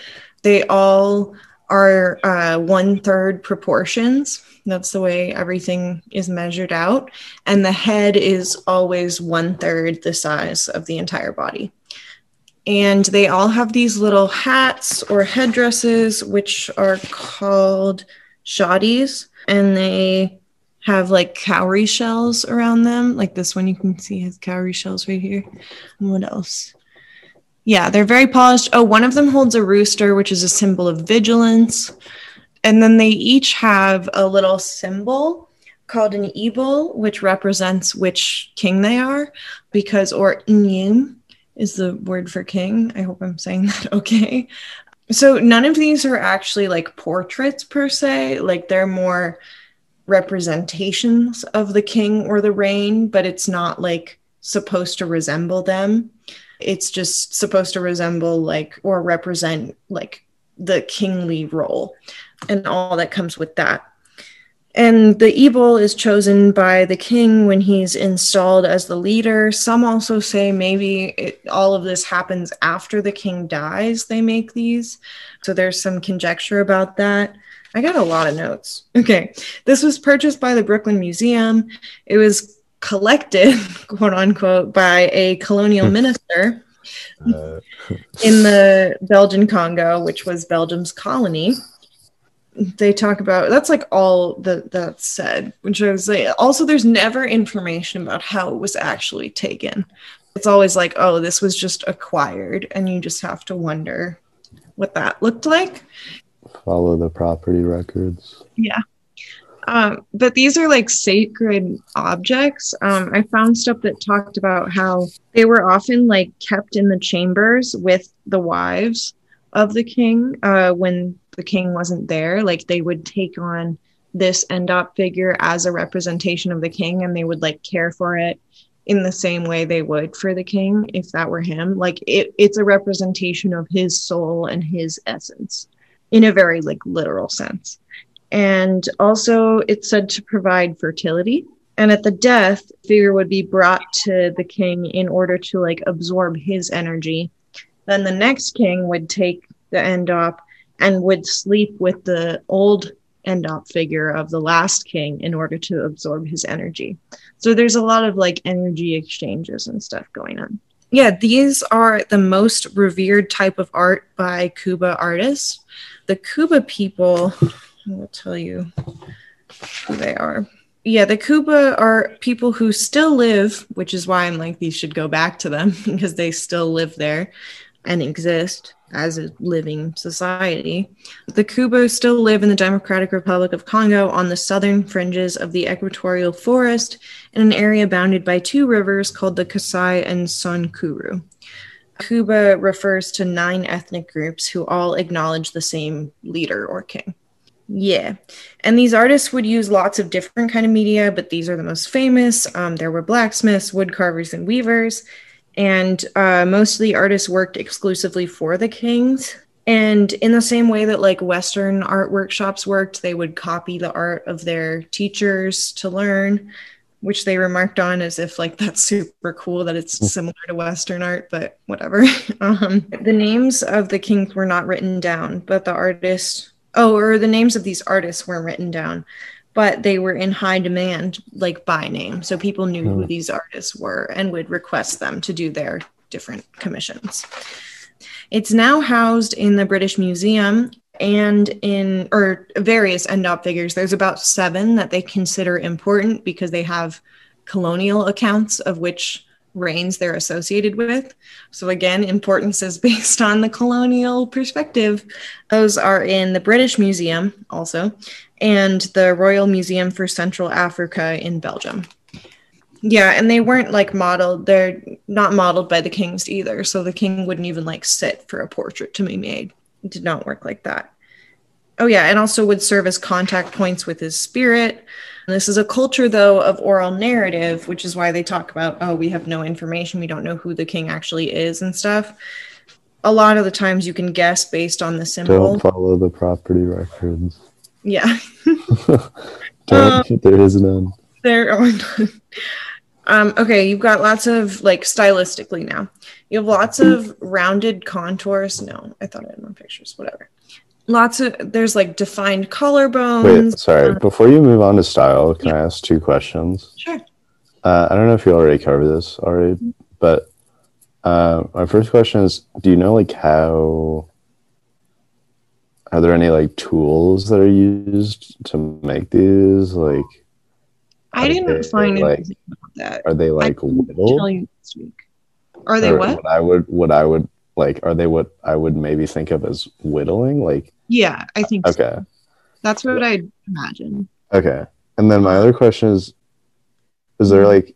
They all are uh, one-third proportions. That's the way everything is measured out. And the head is always one-third the size of the entire body. And they all have these little hats or headdresses, which are called shawties. And they have like cowrie shells around them. Like this one you can see has cowrie shells right here. And what else? Yeah, they're very polished. Oh, one of them holds a rooster, which is a symbol of vigilance. And then they each have a little symbol called an ebal, which represents which king they are, because, or nyim is the word for king. I hope I'm saying that okay. So none of these are actually like portraits per se. Like they're more representations of the king or the reign, but it's not like supposed to resemble them. It's just supposed to resemble like or represent like the kingly role and all that comes with that. And the ebal is chosen by the king when he's installed as the leader. Some also say maybe it, all of this happens after the king dies, they make these. So there's some conjecture about that. I got a lot of notes. Okay. This was purchased by the Brooklyn Museum. It was collected, quote unquote, by a colonial minister uh. in the Belgian Congo, which was Belgium's colony. They talk about, that's like all that that's said, which I was like, also there's never information about how it was actually taken. It's always like, oh, this was just acquired, and you just have to wonder what that looked like. Follow the property records. Yeah. Um, but these are like sacred objects. Um, I found stuff that talked about how they were often like kept in the chambers with the wives of the king uh, when the king wasn't there. Like they would take on this endop figure as a representation of the king, and they would like care for it in the same way they would for the king if that were him. Like it, it's a representation of his soul and his essence in a very like literal sense. And also it's said to provide fertility. And at the death, the figure would be brought to the king in order to like absorb his energy. Then the next king would take the endop and would sleep with the old endop figure of the last king in order to absorb his energy. So there's a lot of like energy exchanges and stuff going on. Yeah, these are the most revered type of art by Kuba artists. The Kuba people... I will tell you who they are. Yeah, the Kuba are people who still live, which is why I'm like, these should go back to them because they still live there and exist as a living society. The Kuba still live in the Democratic Republic of Congo on the southern fringes of the equatorial forest in an area bounded by two rivers called the Kasai and Sonkuru. Kuba refers to nine ethnic groups who all acknowledge the same leader or king. Yeah. And these artists would use lots of different kind of media, but these are the most famous. Um, there were blacksmiths, wood carvers, and weavers. And uh, most of the artists worked exclusively for the kings. And in the same way that like Western art workshops worked, they would copy the art of their teachers to learn, which they remarked on as if like that's super cool that it's similar to Western art, but whatever. um, the names of the kings were not written down, but the artists... Oh, or the names of these artists weren't written down, but they were in high demand, like by name. So people knew who these artists were and would request them to do their different commissions. It's now housed in the British Museum and in, or various endop figures. There's about seven that they consider important because they have colonial accounts of which reigns they're associated with. So again, importance is based on the colonial perspective. Those are in the British Museum also, and the Royal Museum for Central Africa in Belgium. Yeah, and they weren't like modeled, they're not modeled by the kings either. So the king wouldn't even like sit for a portrait to be made. It did not work like that. Oh yeah, and also would serve as contact points with his spirit. And this is a culture, though, of oral narrative, which is why they talk about, oh, we have no information, we don't know who the king actually is and stuff. A lot of the times you can guess based on the symbol. Don't follow the property records. Yeah. don't, um, there is none. There are none. Um, okay, you've got lots of, like, stylistically now. You have lots of rounded contours. No, I thought I had more pictures, whatever. lots of, there's like defined collarbones. Wait, sorry. Um, Before you move on to style, can yeah. I ask two questions? Sure. Uh, I don't know if you already covered this already, mm-hmm. but uh, my first question is, do you know like how, are there any like tools that are used to make these? Like, I didn't they, find like, anything about that. Are they like little? Tell you this week. Are they or what? What I would, what I would like, are they what I would maybe think of as whittling? Like, yeah, I think okay. so. That's what yeah. I'd imagine. Okay. And then my other question is, is there like,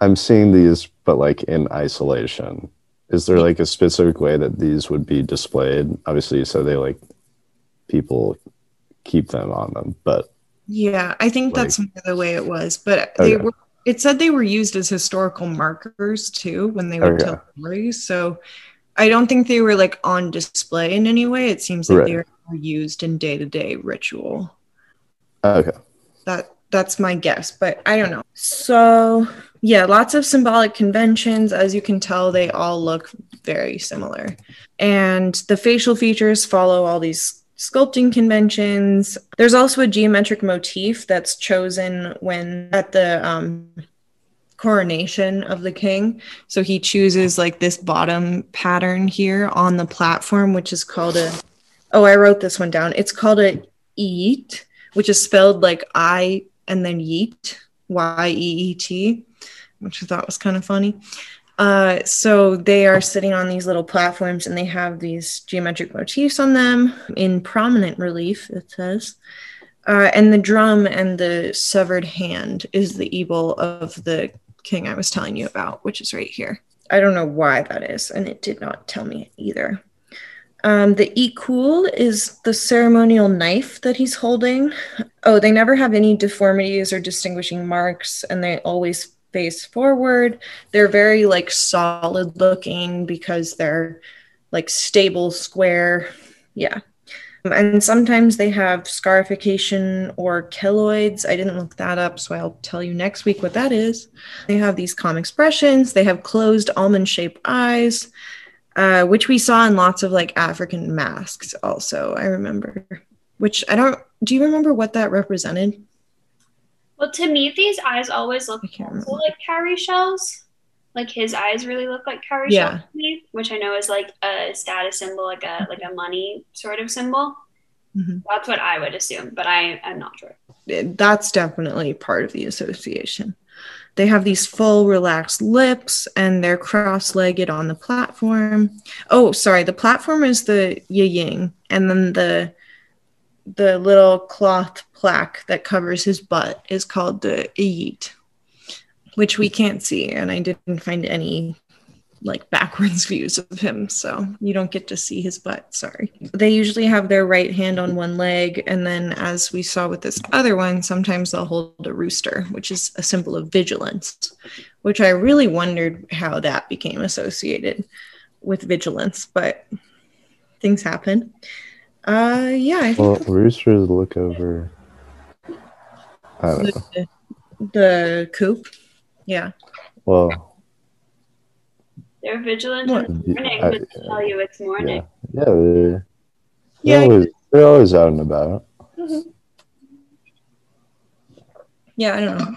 I'm seeing these, but like in isolation, is there like a specific way that these would be displayed? Obviously, so they like, people keep them on them, but. Yeah, I think like, that's the way it was, but they okay. were. It said they were used as historical markers too when they were okay. telling stories. So I don't think they were like on display in any way. It seems like right. they were used in day-to-day ritual. Okay. That that's my guess, but I don't know. So yeah, lots of symbolic conventions. As you can tell, they all look very similar. And the facial features follow all these sculpting conventions. There's also a geometric motif that's chosen when at the um, coronation of the king. So he chooses like this bottom pattern here on the platform, which is called a, oh, I wrote this one down. It's called a yeet, which is spelled like I and then yeet, Y E E T, which I thought was kind of funny. Uh, so they are sitting on these little platforms and they have these geometric motifs on them in prominent relief, it says. Uh, and the drum and the severed hand is the evil of the king I was telling you about, which is right here. I don't know why that is, and it did not tell me either. Um, the ikul is the ceremonial knife that he's holding. Oh, they never have any deformities or distinguishing marks, and they always face forward. They're very like solid looking because they're like stable, square. Yeah. And sometimes they have scarification or keloids. I didn't look that up, so I'll tell you next week what that is. They have these calm expressions. They have closed almond-shaped eyes, uh, which we saw in lots of like African masks also, I remember. Which I don't, do you remember what that represented? Well, to me, these eyes always look like cowrie shells. Like his eyes really look like cowrie yeah. shells to me, which I know is like a status symbol, like a like a money sort of symbol. Mm-hmm. That's what I would assume, but I am not sure. That's definitely part of the association. They have these full, relaxed lips, and they're cross-legged on the platform. Oh, sorry, the platform is the yiying, and then the the little cloth plaque that covers his butt is called the iyit, which we can't see, and I didn't find any like backwards views of him, so you don't get to see his butt, sorry. They usually have their right hand on one leg, and then as we saw with this other one, sometimes they'll hold a rooster, which is a symbol of vigilance, which I really wondered how that became associated with vigilance, but things happen. Uh, yeah. I think well, roosters look over I don't the, know. the coop. Yeah. Well, they're vigilant in the morning. I, I tell you it's morning. Yeah, yeah they're, they're, yeah, always, they're always out and about. Mm-hmm. Yeah, I don't know.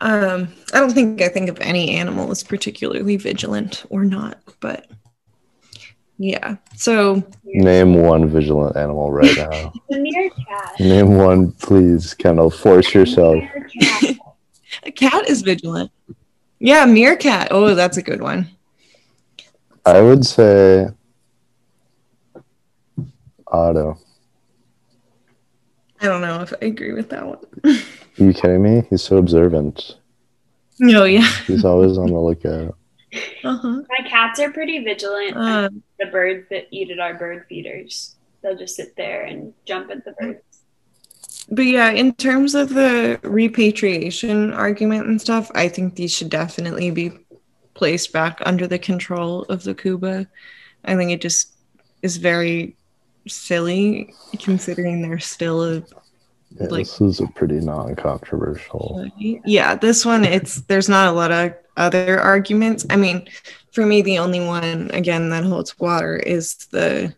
Um, I don't think I think of any animal as particularly vigilant or not, but. Yeah. So name one vigilant animal right now. The meerkat. Name one, please, Kendall. Force yourself. A cat is vigilant. Yeah, meerkat. Oh, that's a good one. I would say Otto. I don't know if I agree with that one. Are you kidding me? He's so observant. No, yeah. He's always on the lookout. Uh-huh. My cats are pretty vigilant. Uh, the birds that eat it are bird feeders. They'll just sit there and jump at the birds. But yeah, in terms of the repatriation argument and stuff, I think these should definitely be placed back under the control of the Kuba. I think it just is very silly considering they're still a yeah, like, this is a pretty non-controversial. Yeah, this one, it's there's not a lot of other arguments. I mean, for me, the only one, again, that holds water is the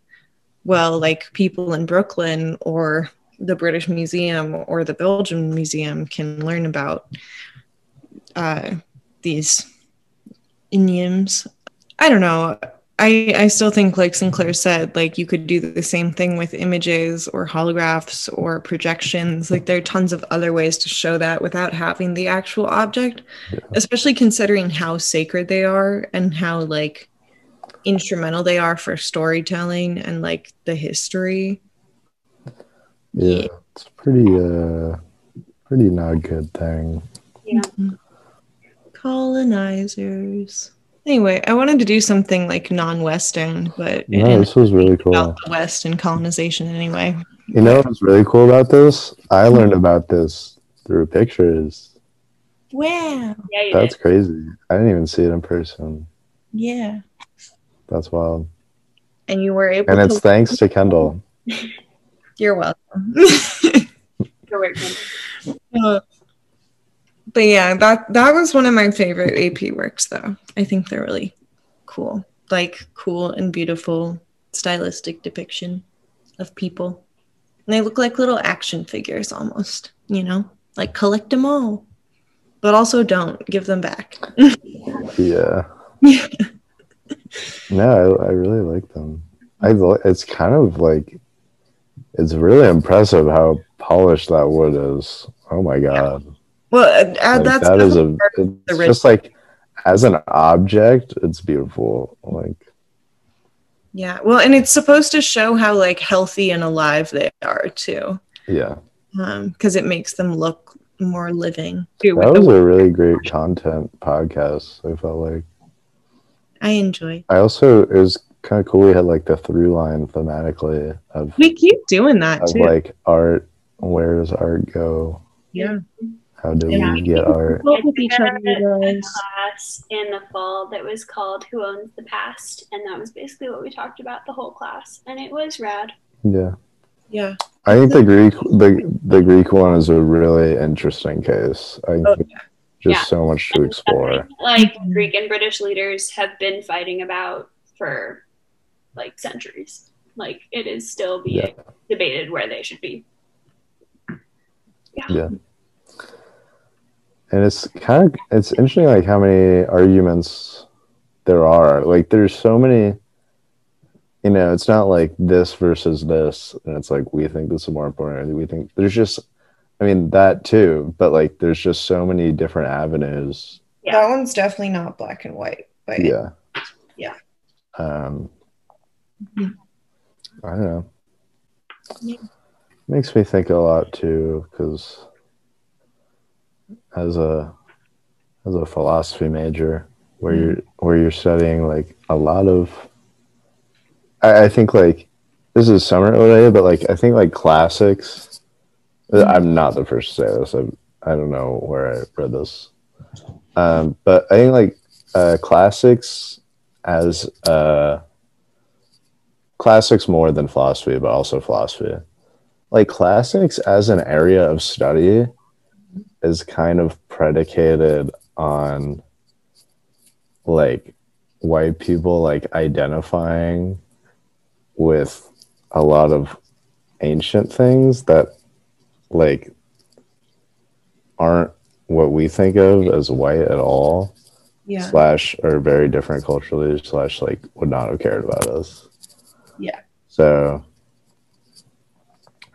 well, like people in Brooklyn or the British Museum or the Belgian Museum can learn about uh, these idioms. I don't know. I, I still think, like Sinclair said, like you could do the same thing with images or holographs or projections. Like there are tons of other ways to show that without having the actual object, yeah. Especially considering how sacred they are and how like instrumental they are for storytelling and like the history. Yeah, it's pretty, uh, pretty not a good thing. Yeah. Colonizers. Anyway, I wanted to do something like non-Western, but no, this was really cool about the West and colonization. Anyway, you know what's really cool about this? I learned about this through pictures. Wow, yeah, that's did. crazy! I didn't even see it in person. Yeah, that's wild. And you were able, and it's to- thanks to Kendall. You're welcome. You're welcome. Uh, But yeah, that, that was one of my favorite A P works, though. I think they're really cool. Like, cool and beautiful stylistic depiction of people. And they look like little action figures almost, you know? Like, collect them all. But also don't. Give them back. Yeah. Yeah. No, I, I really like them. I It's kind of like, it's really impressive how polished that wood is. Oh, my God. Yeah. Well, uh, like, that's that is a, it's just like as an object, it's beautiful. Like, yeah, well, and it's supposed to show how like healthy and alive they are too. Yeah, because um, it makes them look more living. That was a really great content podcast. I felt like I enjoyed. I also it was kind of cool. We had like the through line thematically of we keep doing that of, too. Like art, where does art go? Yeah. How do yeah. we get art? With each other, a class in the fall that was called "Who Owns the Past," and that was basically what we talked about the whole class, and it was rad. Yeah, yeah. I think the Greek, the the Greek one is a really interesting case. I think oh, yeah. just yeah. so much to explore. Like Greek and British leaders have been fighting about for like centuries. Like it is still being yeah. debated where they should be. Yeah. yeah. And it's kind of, it's interesting, like, how many arguments there are. Like, there's so many, you know, it's not like this versus this. And it's like, we think this is more important. We think there's just, I mean, that too. But, like, there's just so many different avenues. Yeah. That one's definitely not black and white. But yeah. Yeah. Um, mm-hmm. I don't know. Yeah. Makes me think a lot, too, because... As a as a philosophy major, where mm-hmm. you're where you're studying like a lot of, I, I think like this is summer related, but like I think like classics. Mm-hmm. I'm not the first to say this. I I don't know where I read this, um, but I think like uh, classics as uh, classics more than philosophy, but also philosophy, like classics as an area of study. Is kind of predicated on like white people like identifying with a lot of ancient things that like aren't what we think of as white at all, yeah. slash are very different culturally, slash like would not have cared about us. Yeah. So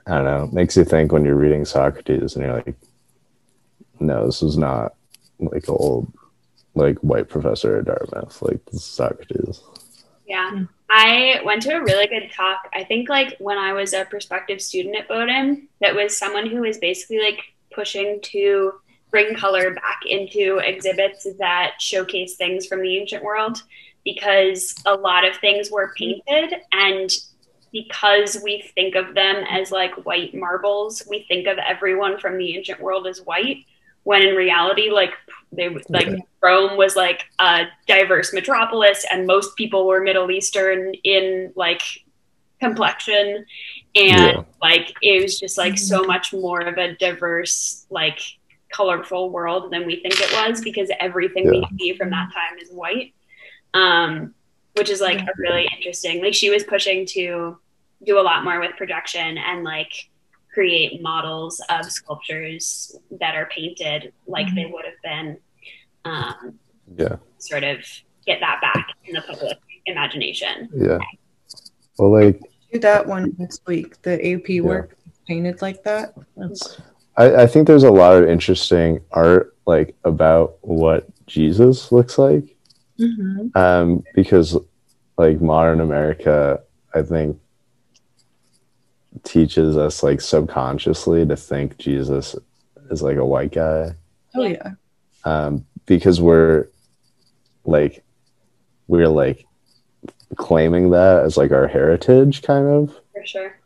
I don't know. It makes you think when you're reading Socrates and you're like, no, this is not like an old, like white professor at Dartmouth. Like this is Socrates. Yeah, I went to a really good talk. I think like when I was a prospective student at Bowdoin, that was someone who was basically like pushing to bring color back into exhibits that showcase things from the ancient world, because a lot of things were painted, and because we think of them as like white marbles, we think of everyone from the ancient world as white. When in reality, like they like yeah. Rome was like a diverse metropolis, and most people were Middle Eastern in like complexion, and yeah. like it was just like so much more of a diverse, like colorful world than we think it was, because everything yeah. we see from that time is white, um, which is like a really interesting. Like she was pushing to do a lot more with projection and like create models of sculptures that are painted like mm-hmm. they would have been, um, yeah, sort of get that back in the public imagination. Yeah. Well, like do that one next week. The A P yeah. work painted like that. That's... I, I think there's a lot of interesting art like about what Jesus looks like, mm-hmm. um, because like modern America, I think, teaches us like subconsciously to think Jesus is like a white guy. Oh yeah. Um, because we're like we're like claiming that as like our heritage, kind of. For sure.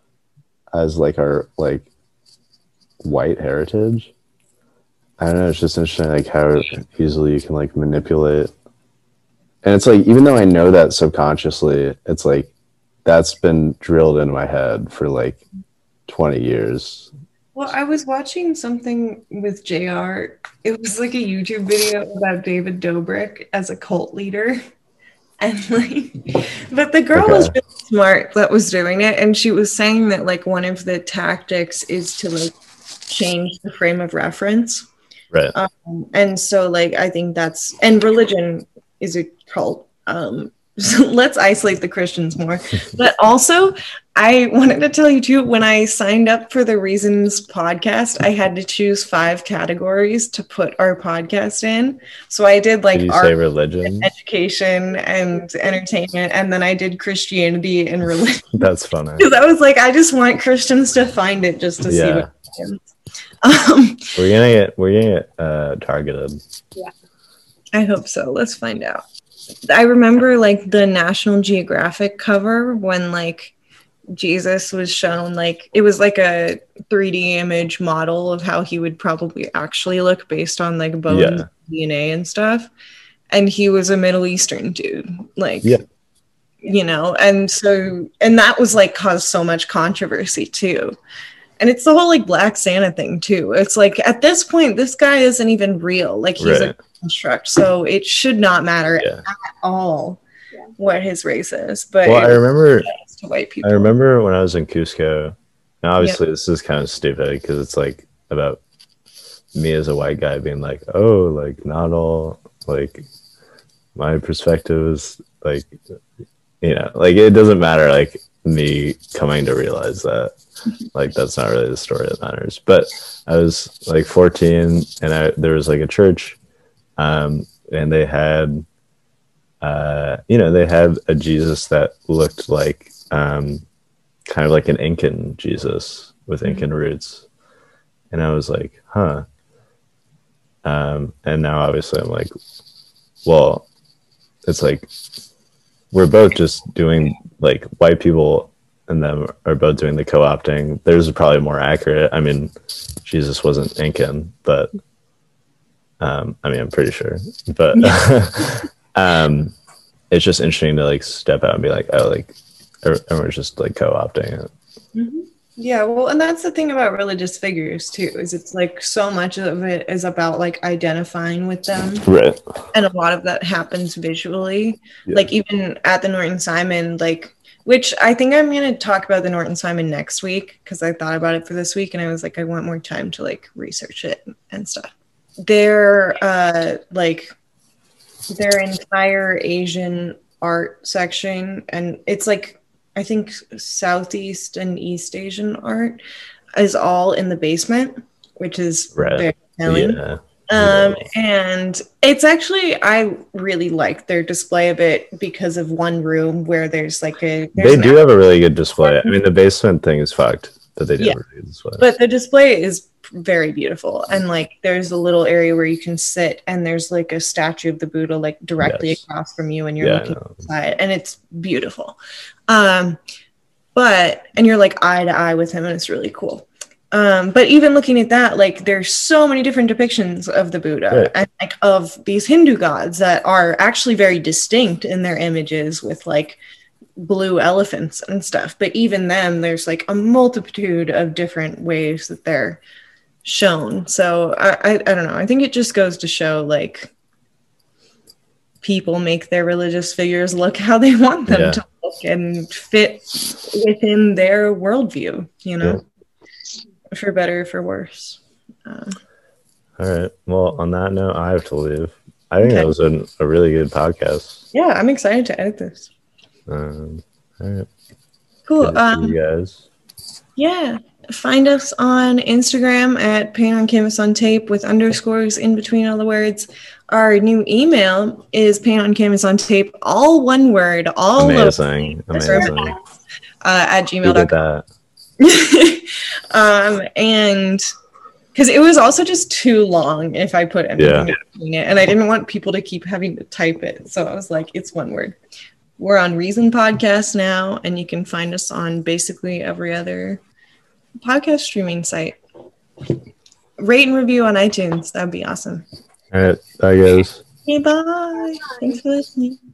As like our like white heritage. I don't know, it's just interesting like how easily you can like manipulate. And it's like, even though I know that subconsciously, it's like that's been drilled into my head for like twenty years. Well, I was watching something with J R. It was like a YouTube video about David Dobrik as a cult leader. And like, but the girl okay. was really smart that was doing it. And she was saying that like one of the tactics is to like change the frame of reference. Right. Um, and so like, I think that's, and religion is a cult. Um, so let's isolate the Christians more. But also, I wanted to tell you too, when I signed up for the Reasons podcast, I had to choose five categories to put our podcast in. So I did like did art, say religion, education, and entertainment. And then I did Christianity and religion. That's funny. Because I was like, I just want Christians to find it just to yeah. see what happens. Um, we're gonna get, we're gonna get uh, targeted. Yeah. I hope so. Let's find out. I remember like the National Geographic cover when like Jesus was shown, like it was like a three D image model of how he would probably actually look based on like bones, yeah. D N A and stuff. And he was a Middle Eastern dude, like, yeah. you know, and so, and that was like caused so much controversy too. And it's the whole like Black Santa thing too. It's like at this point, this guy isn't even real. Like he's right. a construct, so it should not matter yeah. at all yeah. what his race is. But well, I remember to white people. I remember when I was in Cusco. Now, obviously, yeah. this is kind of stupid because it's like about me as a white guy being like, "Oh, like not all like my perspective is like you know like it doesn't matter." Like me coming to realize that like that's not really the story that matters. But I was like fourteen, and I there was like a church. Um, and they had, uh, you know, they had a Jesus that looked like, um, kind of like an Incan Jesus with Incan roots. And I was like, huh. Um, and now obviously I'm like, well, it's like, we're both just doing like white people and them are both doing the co-opting. Theirs is probably more accurate. I mean, Jesus wasn't Incan, but Um, I mean, I'm pretty sure, but um, it's just interesting to like step out and be like, oh, like everyone's just like co-opting it. Mm-hmm. Yeah, well, and that's the thing about religious figures too, is it's like so much of it is about like identifying with them, right? And a lot of that happens visually, yeah. like even at the Norton Simon, like which I think I'm gonna talk about the Norton Simon next week because I thought about it for this week and I was like, I want more time to like research it and stuff. Their uh like their entire Asian art section, and it's like I think Southeast and East Asian art is all in the basement, which is right. very telling. Yeah. Um, yeah. And it's actually I really like their display of it because of one room where there's like a there's they do have a really good display. I mean, the basement thing is fucked, but they do yeah. have a really good display. But the display is very beautiful, and like there's a little area where you can sit and there's like a statue of the Buddha like directly yes. across from you and you're yeah, looking outside and it's beautiful, um but and you're like eye to eye with him and it's really cool, um but even looking at that, like there's so many different depictions of the Buddha right. and like of these Hindu gods that are actually very distinct in their images with like blue elephants and stuff, but even then there's like a multitude of different ways that they're shown. So I, I, I don't know. I think it just goes to show like people make their religious figures look how they want them yeah. to and fit within their worldview, you know, yeah. for better or for worse. Uh, All right. Well, on that note, I have to leave. I think okay. that was a, a really good podcast. Yeah, I'm excited to edit this. Um, all right. Cool. Good to um, see you guys. Yeah. Find us on Instagram at Paint on Canvas on Tape with underscores in between all the words. Our new email is Paint on Canvas on Tape, all one word, all amazing, amazing. Uh, at gmail dot com. um, and. Because it was also just too long if I put anything in it. And I didn't want people to keep having to type it. So I was like, it's one word. We're on Reason Podcast now. And you can find us on basically every other podcast streaming site. Rate and review on iTunes. That would be awesome. All right. Bye, guys. Okay, bye. Thanks for listening.